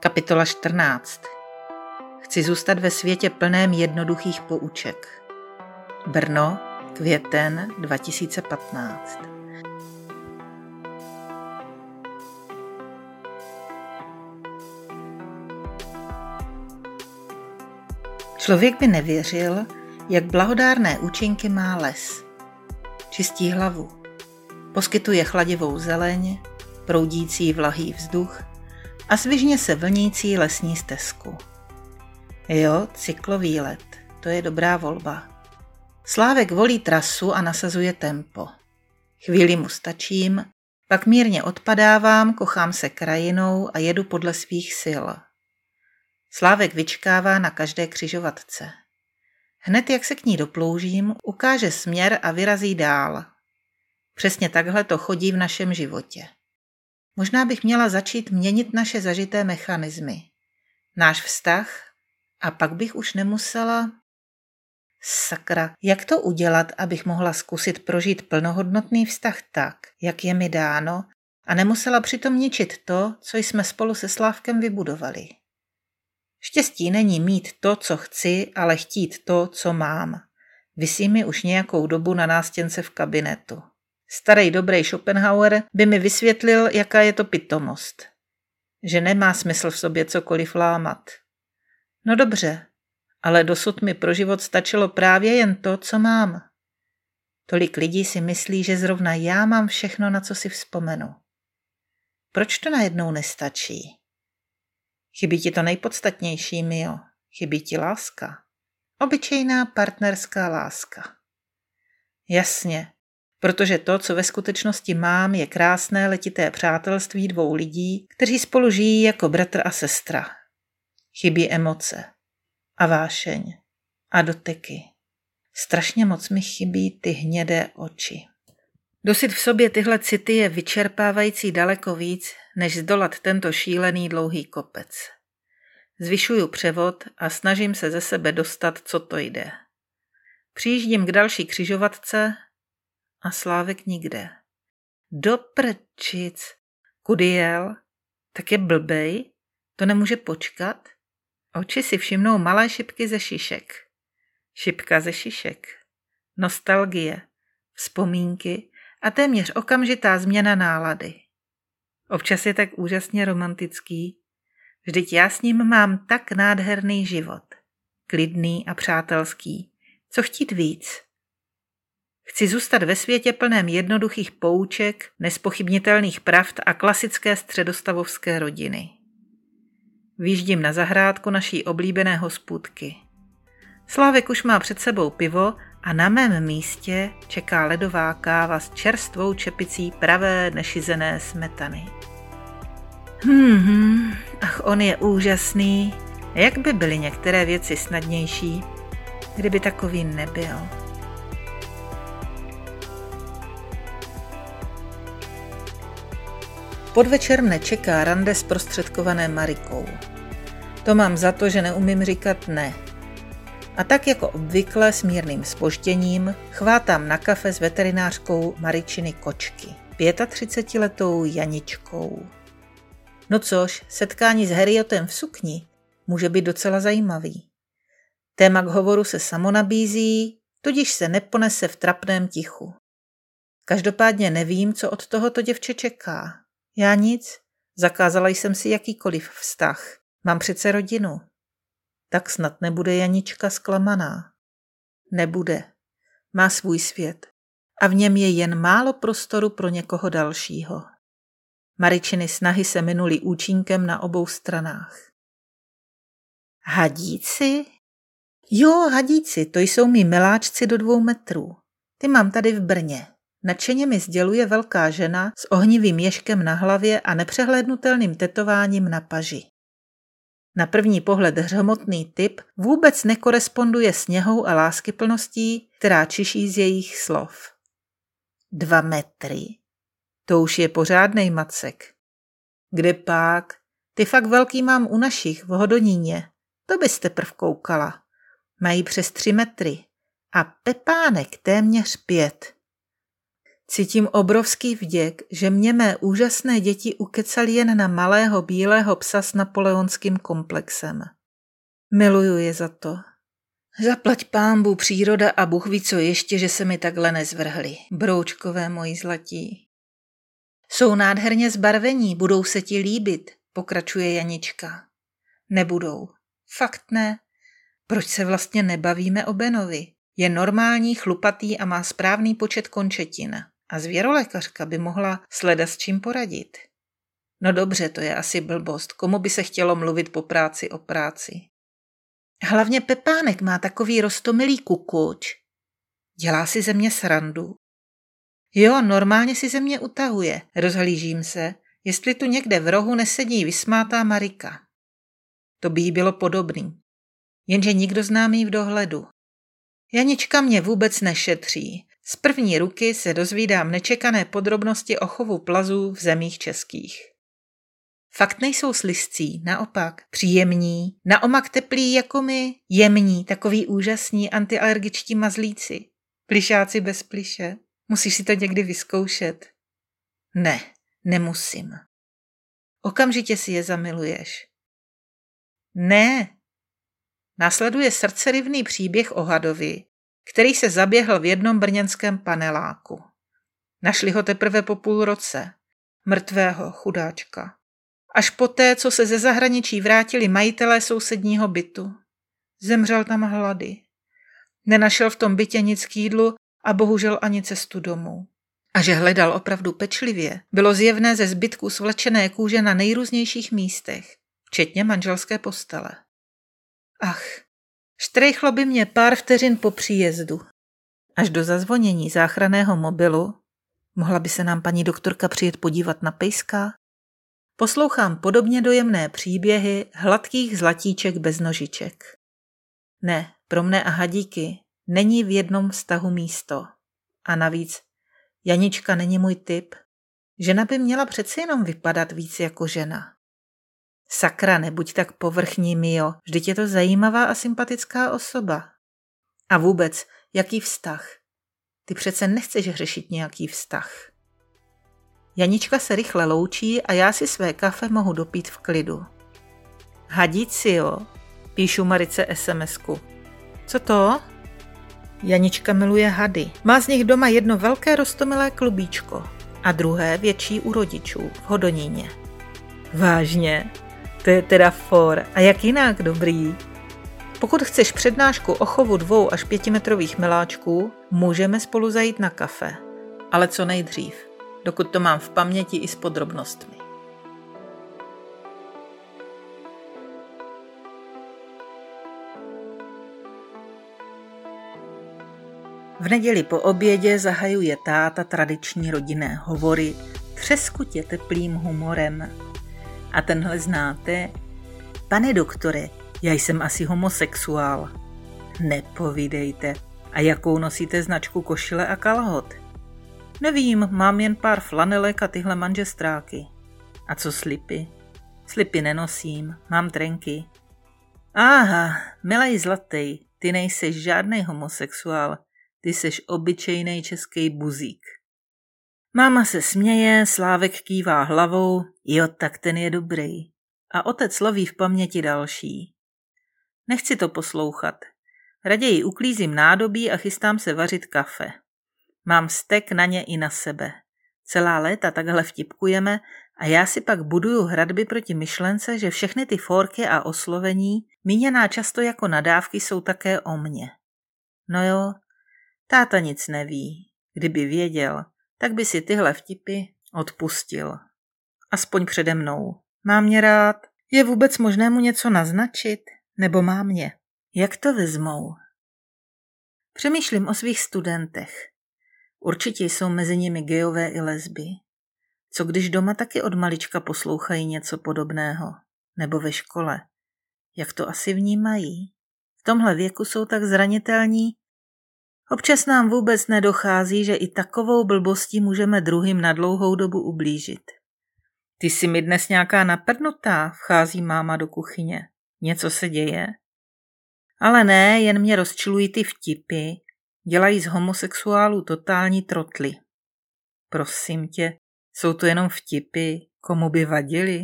Kapitola 14. Chci zůstat ve světě plném jednoduchých pouček. Brno, květen 2015. Člověk by nevěřil, jak blahodárné účinky má les. Čistí hlavu. Poskytuje chladivou zeleň, proudící vlahý vzduch a svižně se vlnící lesní stezku. Jo, cyklový let, to je dobrá volba. Slávek volí trasu a nasazuje tempo. Chvíli mu stačím, pak mírně odpadávám, kochám se krajinou a jedu podle svých sil. Slávek vyčkává na každé křižovatce. Hned jak se k ní doploužím, ukáže směr a vyrazí dál. Přesně takhle to chodí v našem životě. Možná bych měla začít měnit naše zažité mechanismy, náš vztah, a pak bych už nemusela... Sakra, jak to udělat, abych mohla zkusit prožít plnohodnotný vztah tak, jak je mi dáno, a nemusela přitom ničit to, co jsme spolu se Slávkem vybudovali? Štěstí není mít to, co chci, ale chtít to, co mám. Visí mi už nějakou dobu na nástěnce v kabinetu. Starý dobrý Schopenhauer by mi vysvětlil, jaká je to pitomost. Že nemá smysl v sobě cokoliv lámat. No dobře, ale dosud mi pro život stačilo právě jen to, co mám. Tolik lidí si myslí, že zrovna já mám všechno, na co si vzpomenu. Proč to najednou nestačí? Chybí ti to nejpodstatnější, Mio. Chybí ti láska. Obyčejná partnerská láska. Jasně. Protože to, co ve skutečnosti mám, je krásné letité přátelství dvou lidí, kteří spolu žijí jako bratr a sestra. Chybí emoce a vášeň a doteky. Strašně moc mi chybí ty hnědé oči. Dosit v sobě tyhle city je vyčerpávající daleko víc, než zdolat tento šílený dlouhý kopec. Zvyšuju převod a snažím se ze sebe dostat, co to jde. Přijíždím k další křižovatce a Slávek nikde. Do prčic. Kudy jel? Tak je blbej? To nemůže počkat? Oči si všimnou malé šipky ze šišek. Šipka ze šišek. Nostalgie, vzpomínky a téměř okamžitá změna nálady. Občas je tak úžasně romantický. Vždyť já s ním mám tak nádherný život. Klidný a přátelský. Co chtít víc? Chci zůstat ve světě plném jednoduchých pouček, nespochybnitelných pravd a klasické středostavovské rodiny. Výjíždím na zahrádku naší oblíbené hospůdky. Slávek už má před sebou pivo a na mém místě čeká ledová káva s čerstvou čepicí pravé nešizené smetany. Ach, on je úžasný. Jak by byly některé věci snadnější, kdyby takový nebyl. Podvečer mne čeká rande zprostředkované Marikou. To mám za to, že neumím říkat ne. A tak jako obvykle s mírným zpožděním chvátám na kafe s veterinářkou Maričiny kočky, 35letou Janičkou. No což, setkání s Heriotem v sukni může být docela zajímavý. Téma k hovoru se samo nabízí, tudíž se neponese v trapném tichu. Každopádně nevím, co od tohoto děvče čeká. Já nic, zakázala jsem si jakýkoliv vztah. Mám přece rodinu. Tak snad nebude Janička zklamaná. Nebude. Má svůj svět. A v něm je jen málo prostoru pro někoho dalšího. Maričiny snahy se minuly účinkem na obou stranách. Hadíci? Jo, hadíci, to jsou mý miláčci do 2 metrů. Ty mám tady v Brně. Nadšeně mi sděluje velká žena s ohnivým ježkem na hlavě a nepřehlédnutelným tetováním na paži. Na první pohled hřmotný typ vůbec nekoresponduje s něhou a láskyplností, která čiší z jejich slov. 2 metry. To už je pořádnej macek. Kdepak, ty fakt velký mám u našich v Hodoníně. To byste prv koukala. Mají přes 3 metry a Pepánek téměř 5. Cítím obrovský vděk, že mě mé úžasné děti ukecali jen na malého bílého psa s napoleonským komplexem. Miluju je za to. Zaplať pánbu příroda a Bůh ví co ještě, že se mi takhle nezvrhli. Broučkové moji zlatí. Jsou nádherně zbarvení, budou se ti líbit, pokračuje Janička. Nebudou. Fakt ne. Proč se vlastně nebavíme o Benovi? Je normální, chlupatý a má správný počet končetin. A zvěrolékařka by mohla sleda s čím poradit. No dobře, to je asi blbost. Komu by se chtělo mluvit po práci o práci? Hlavně Pepánek má takový roztomilý kukuč. Dělá si ze mě srandu. Jo, normálně si ze mě utahuje. Rozhlížím se, jestli tu někde v rohu nesedí vysmátá Marika. To by jí bylo podobný. Jenže nikdo známý v dohledu. Janička mě vůbec nešetří. Z první ruky se dozvídám nečekané podrobnosti o chovu plazů v zemích českých. Fakt nejsou slizcí, naopak, příjemní, naomak teplí jako my, jemní, takový úžasní antialergičtí mazlíci. Plišáci bez pliše. Musíš si to někdy vyzkoušet. Ne, nemusím. Okamžitě si je zamiluješ. Ne. Následuje srdcerivný příběh o hadovi, který se zaběhl v jednom brněnském paneláku. Našli ho teprve po půl roce. Mrtvého chudáčka. Až poté, co se ze zahraničí vrátili majitelé sousedního bytu. Zemřel tam hlady. Nenašel v tom bytě nic k jídlu a bohužel ani cestu domů. A že hledal opravdu pečlivě, bylo zjevné ze zbytků svlečené kůže na nejrůznějších místech, včetně manželské postele. Ach, štrejchlo by mě pár vteřin po příjezdu. Až do zazvonění záchranného mobilu, mohla by se nám paní doktorka přijet podívat na pejska, poslouchám podobně dojemné příběhy hladkých zlatíček bez nožiček. Ne, pro mne a hadíky není v jednom vztahu místo. A navíc, Janička není můj typ. Žena by měla přeci jenom vypadat víc jako žena. Sakra, nebuď tak povrchní, Mio, vždyť je to zajímavá a sympatická osoba. A vůbec, jaký vztah? Ty přece nechceš řešit nějaký vztah. Janička se rychle loučí a já si své kafe mohu dopít v klidu. Hadici jo, píšu Marice SMS-ku. Co to? Janička miluje hady. Má z nich doma jedno velké roztomilé klubíčko a druhé větší u rodičů v Hodoníně. Vážně? To je teda for. A jak jinak dobrý? Pokud chceš přednášku o chovu 2 až 5 metrových miláčků, můžeme spolu zajít na kafe. Ale co nejdřív, dokud to mám v paměti i s podrobnostmi. V neděli po obědě zahajuje táta tradiční rodinné hovory třeskutě teplým humorem. A tenhle znáte? Pane doktore, já jsem asi homosexuál. Nepovídejte. A jakou nosíte značku košile a kalhot? Nevím, mám jen pár flanelek a tyhle manžestráky. A co slipy? Slipy nenosím, mám trenky. Aha, milej zlatej, ty nejseš žádnej homosexuál. Ty seš obyčejnej českej buzík. Máma se směje, Slávek kývá hlavou, jo, tak ten je dobrý. A otec loví v paměti další. Nechci to poslouchat. Raději uklízím nádobí a chystám se vařit kafe. Mám stek na ně i na sebe. Celá léta takhle vtipkujeme a já si pak buduju hradby proti myšlence, že všechny ty fórky a oslovení, míněná často jako nadávky, jsou také o mně. No jo, táta nic neví. Kdyby věděl, tak by si tyhle vtipy odpustil. Aspoň přede mnou. Má mě rád? Je vůbec možné mu něco naznačit? Nebo má mě? Jak to vezmou? Přemýšlím o svých studentech. Určitě jsou mezi nimi gejové i lesby. Co když doma taky od malička poslouchají něco podobného? Nebo ve škole? Jak to asi vnímají? V tomhle věku jsou tak zranitelní. Občas nám vůbec nedochází, že i takovou blbostí můžeme druhým na dlouhou dobu ublížit. Ty jsi mi dnes nějaká naprdnutá, vchází máma do kuchyně. Něco se děje? Ale ne, jen mě rozčilují ty vtipy. Dělají z homosexuálů totální trotly. Prosím tě, jsou to jenom vtipy, komu by vadili?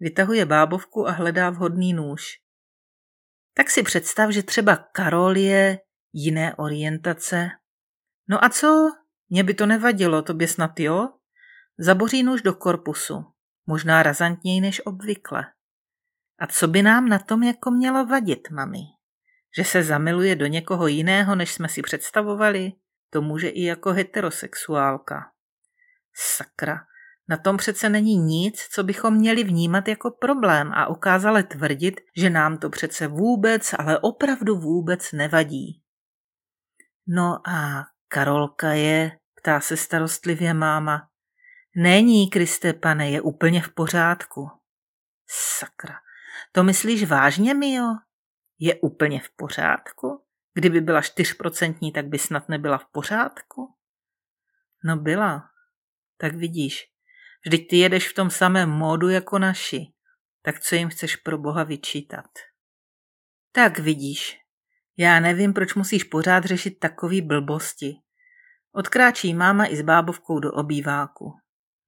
Vytahuje bábovku a hledá vhodný nůž. Tak si představ, že třeba Karol je jiné orientace. No a co? Mně by to nevadilo, tobě snad jo? Zaboří nůž do korpusu, možná razantněji než obvykle. A co by nám na tom jako mělo vadit, mami? Že se zamiluje do někoho jiného, než jsme si představovali? To může i jako heterosexuálka. Sakra, na tom přece není nic, co bychom měli vnímat jako problém a okázale tvrdit, že nám to přece vůbec, ale opravdu vůbec nevadí. No a Karolka je, ptá se starostlivě máma. Není, Kriste pane, je úplně v pořádku. Sakra, to myslíš vážně, Mio? Je úplně v pořádku? Kdyby byla 4%, tak by snad nebyla v pořádku? No byla. Tak vidíš, vždyť ty jedeš v tom samém módu jako naši. Tak co jim chceš pro boha vyčítat? Tak vidíš, já nevím, proč musíš pořád řešit takový blbosti. Odkráčí máma i s bábovkou do obýváku.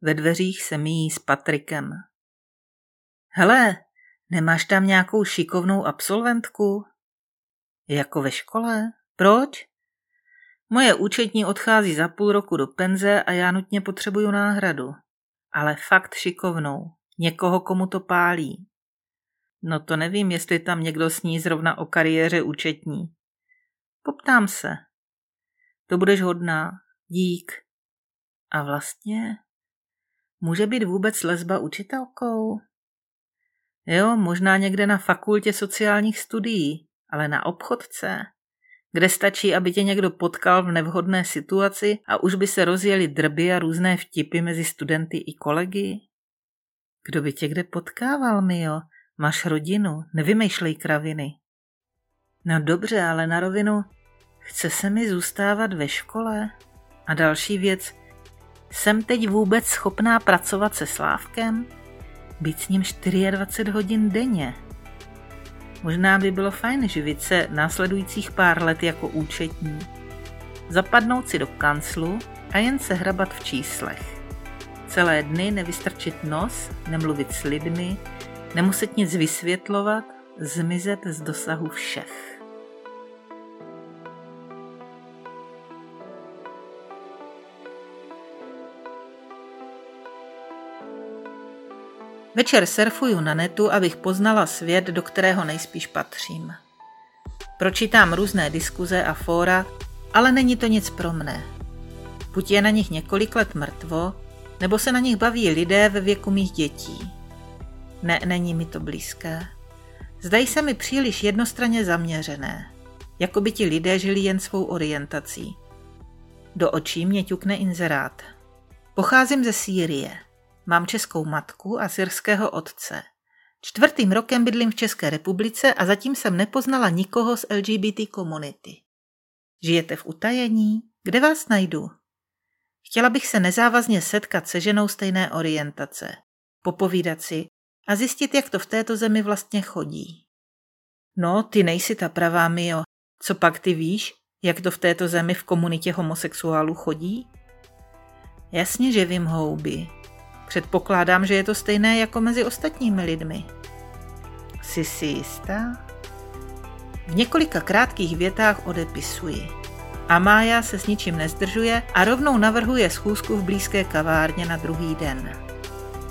Ve dveřích se míjí s Patrikem. Hele, nemáš tam nějakou šikovnou absolventku? Jako ve škole? Proč? Moje účetní odchází za půl roku do penze a já nutně potřebuju náhradu. Ale fakt šikovnou. Někoho, komu to pálí. No to nevím, jestli tam někdo sní zrovna o kariéře účetní. Poptám se. To budeš hodná. Dík. A vlastně... Může být vůbec lesba učitelkou? Jo, možná někde na fakultě sociálních studií, ale na obchodce, kde stačí, aby tě někdo potkal v nevhodné situaci a už by se rozjeli drby a různé vtipy mezi studenty i kolegy. Kdo by tě kde potkával, Mio? Máš rodinu, nevymýšlej kraviny. No dobře, ale na rovinu, chce se mi zůstávat ve škole? A další věc, jsem teď vůbec schopná pracovat se Slávkem? Být s ním 24 hodin denně. Možná by bylo fajn živit se následujících pár let jako účetní. Zapadnout si do kanclu a jen se hrabat v číslech. Celé dny nevystrčit nos, nemluvit s lidmi, nemuset nic vysvětlovat, zmizet z dosahu všech. Večer surfuju na netu, abych poznala svět, do kterého nejspíš patřím. Pročítám různé diskuze a fóra, ale není to nic pro mne. Buď je na nich několik let mrtvo, nebo se na nich baví lidé ve věku mých dětí. Ne, není mi to blízké. Zdají se mi příliš jednostranně zaměřené, jako by ti lidé žili jen svou orientací. Do očí mě ťukne inzerát. Pocházím ze Sýrie. Mám českou matku a syrského otce. 4. rokem bydlím v České republice a zatím jsem nepoznala nikoho z LGBT komunity. Žijete v utajení? Kde vás najdu? Chtěla bych se nezávazně setkat se ženou stejné orientace, popovídat si a zjistit, jak to v této zemi vlastně chodí. No, ty nejsi ta pravá, Mio. Co pak ty víš, jak to v této zemi v komunitě homosexuálů chodí? Jasně, že vím houby. Předpokládám, že je to stejné jako mezi ostatními lidmi. Jsi si jistá? V několika krátkých větách odepisuji. Amája se s ničím nezdržuje a rovnou navrhuje schůzku v blízké kavárně na druhý den.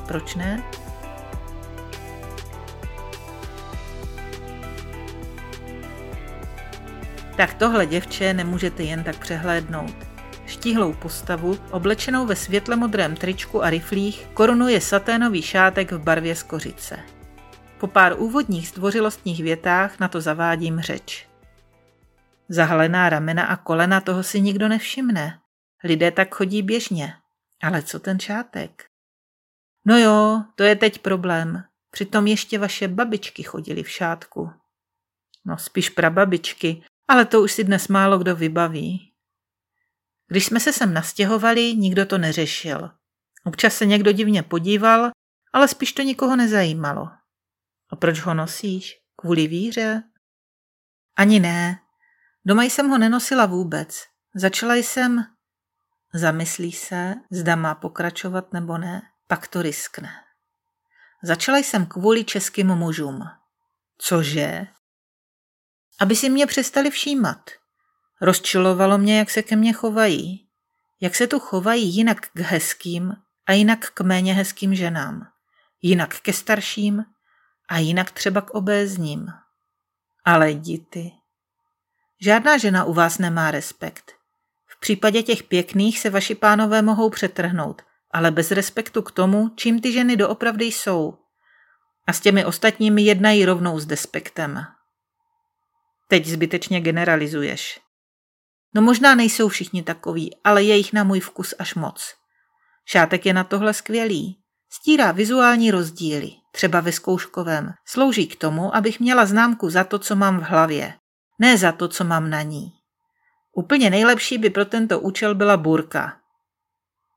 Proč ne? Tak tohle děvče nemůžete jen tak přehlédnout. Štíhlou postavu, oblečenou ve světle modrém tričku a riflích, korunuje saténový šátek v barvě skořice. Po pár úvodních zdvořilostních větách na to zavádím řeč. Zahalená ramena a kolena, toho si nikdo nevšimne. Lidé tak chodí běžně. Ale co ten šátek? No jo, to je teď problém. Přitom ještě vaše babičky chodily v šátku. No spíš prababičky, ale to už si dnes málo kdo vybaví. Když jsme se sem nastěhovali, nikdo to neřešil. Občas se někdo divně podíval, ale spíš to nikoho nezajímalo. A proč ho nosíš? Kvůli víře? Ani ne. Doma jsem ho nenosila vůbec. Začala jsem... Zamyslí se, zda má pokračovat nebo ne, pak to riskne. Začala jsem kvůli českým mužům. Cože? Aby si mě přestali všímat. Rozčilovalo mě, jak se ke mně chovají. Jak se tu chovají jinak k hezkým a jinak k méně hezkým ženám. Jinak ke starším a jinak třeba k obézním. Ale díky. Žádná žena u vás nemá respekt. V případě těch pěkných se vaši pánové mohou přetrhnout, ale bez respektu k tomu, čím ty ženy doopravdy jsou. A s těmi ostatními jednají rovnou s despektem. Teď zbytečně generalizuješ. No možná nejsou všichni takoví, ale je jich na můj vkus až moc. Šátek je na tohle skvělý. Stírá vizuální rozdíly, třeba ve zkouškovém. Slouží k tomu, abych měla známku za to, co mám v hlavě. Ne za to, co mám na ní. Úplně nejlepší by pro tento účel byla burka.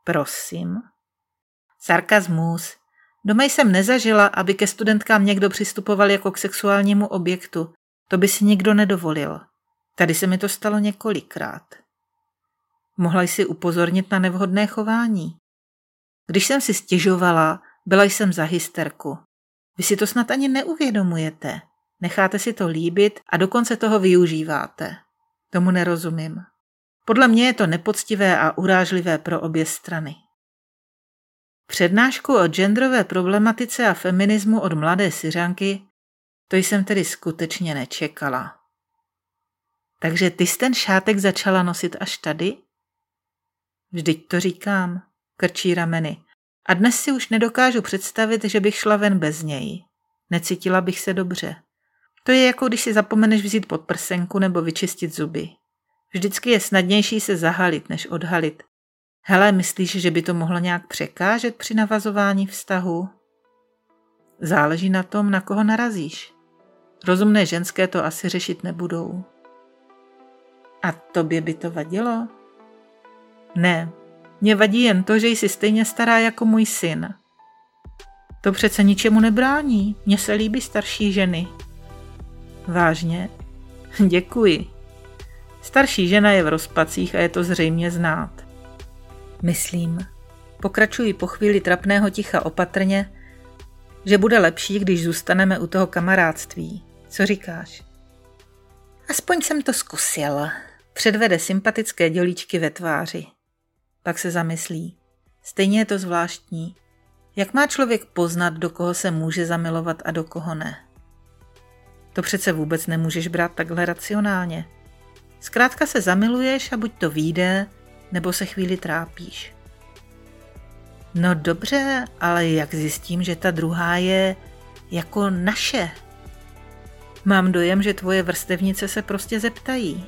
Prosím. Sarkazmus. Doma jsem nezažila, aby ke studentkám někdo přistupoval jako k sexuálnímu objektu. To by si nikdo nedovolil. Tady se mi to stalo několikrát. Mohla jsi upozornit na nevhodné chování. Když jsem si stěžovala, byla jsem za hysterku. Vy si to snad ani neuvědomujete. Necháte si to líbit a dokonce toho využíváte. Tomu nerozumím. Podle mě je to nepoctivé a urážlivé pro obě strany. Přednášku o genderové problematice a feminismu od mladé Syřanky, to jsem tedy skutečně nečekala. Takže ty jsi ten šátek začala nosit až tady? Vždyť to říkám, krčí rameny. A dnes si už nedokážu představit, že bych šla ven bez něj. Necítila bych se dobře. To je jako když si zapomeneš vzít podprsenku nebo vyčistit zuby. Vždycky je snadnější se zahalit, než odhalit. Hele, myslíš, že by to mohlo nějak překážet při navazování vztahu? Záleží na tom, na koho narazíš. Rozumné ženské to asi řešit nebudou. A tobě by to vadilo? Ne, mě vadí jen to, že jsi stejně stará jako můj syn. To přece ničemu nebrání, mně se líbí starší ženy. Vážně? Děkuji. Starší žena je v rozpacích a je to zřejmě znát. Myslím, pokračuji po chvíli trapného ticha opatrně, že bude lepší, když zůstaneme u toho kamarádství. Co říkáš? Aspoň jsem to zkusila. Předvede sympatické dělíčky ve tváři. Pak se zamyslí. Stejně je to zvláštní. Jak má člověk poznat, do koho se může zamilovat a do koho ne? To přece vůbec nemůžeš brát takhle racionálně. Zkrátka se zamiluješ a buď to vyjde, nebo se chvíli trápíš. No dobře, ale jak zjistím, že ta druhá je jako naše? Mám dojem, že tvoje vrstevnice se prostě zeptají.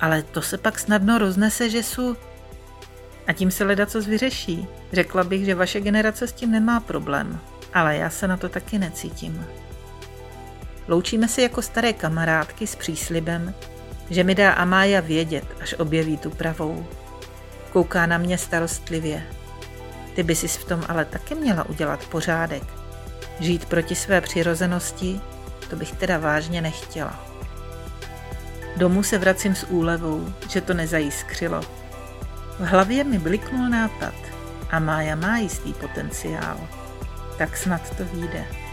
Ale to se pak snadno roznese, že jsou... A tím se ledacos vyřeší. Řekla bych, že vaše generace s tím nemá problém, ale já se na to taky necítím. Loučíme se jako staré kamarádky s příslibem, že mi dá Amája vědět, až objeví tu pravou. Kouká na mě starostlivě. Ty by sis v tom ale taky měla udělat pořádek. Žít proti své přirozenosti, to bych teda vážně nechtěla. Domů se vracím s úlevou, že to nezajiskřilo. V hlavě mi bliknul nápad a Amája má jistý potenciál. Tak snad to vyjde.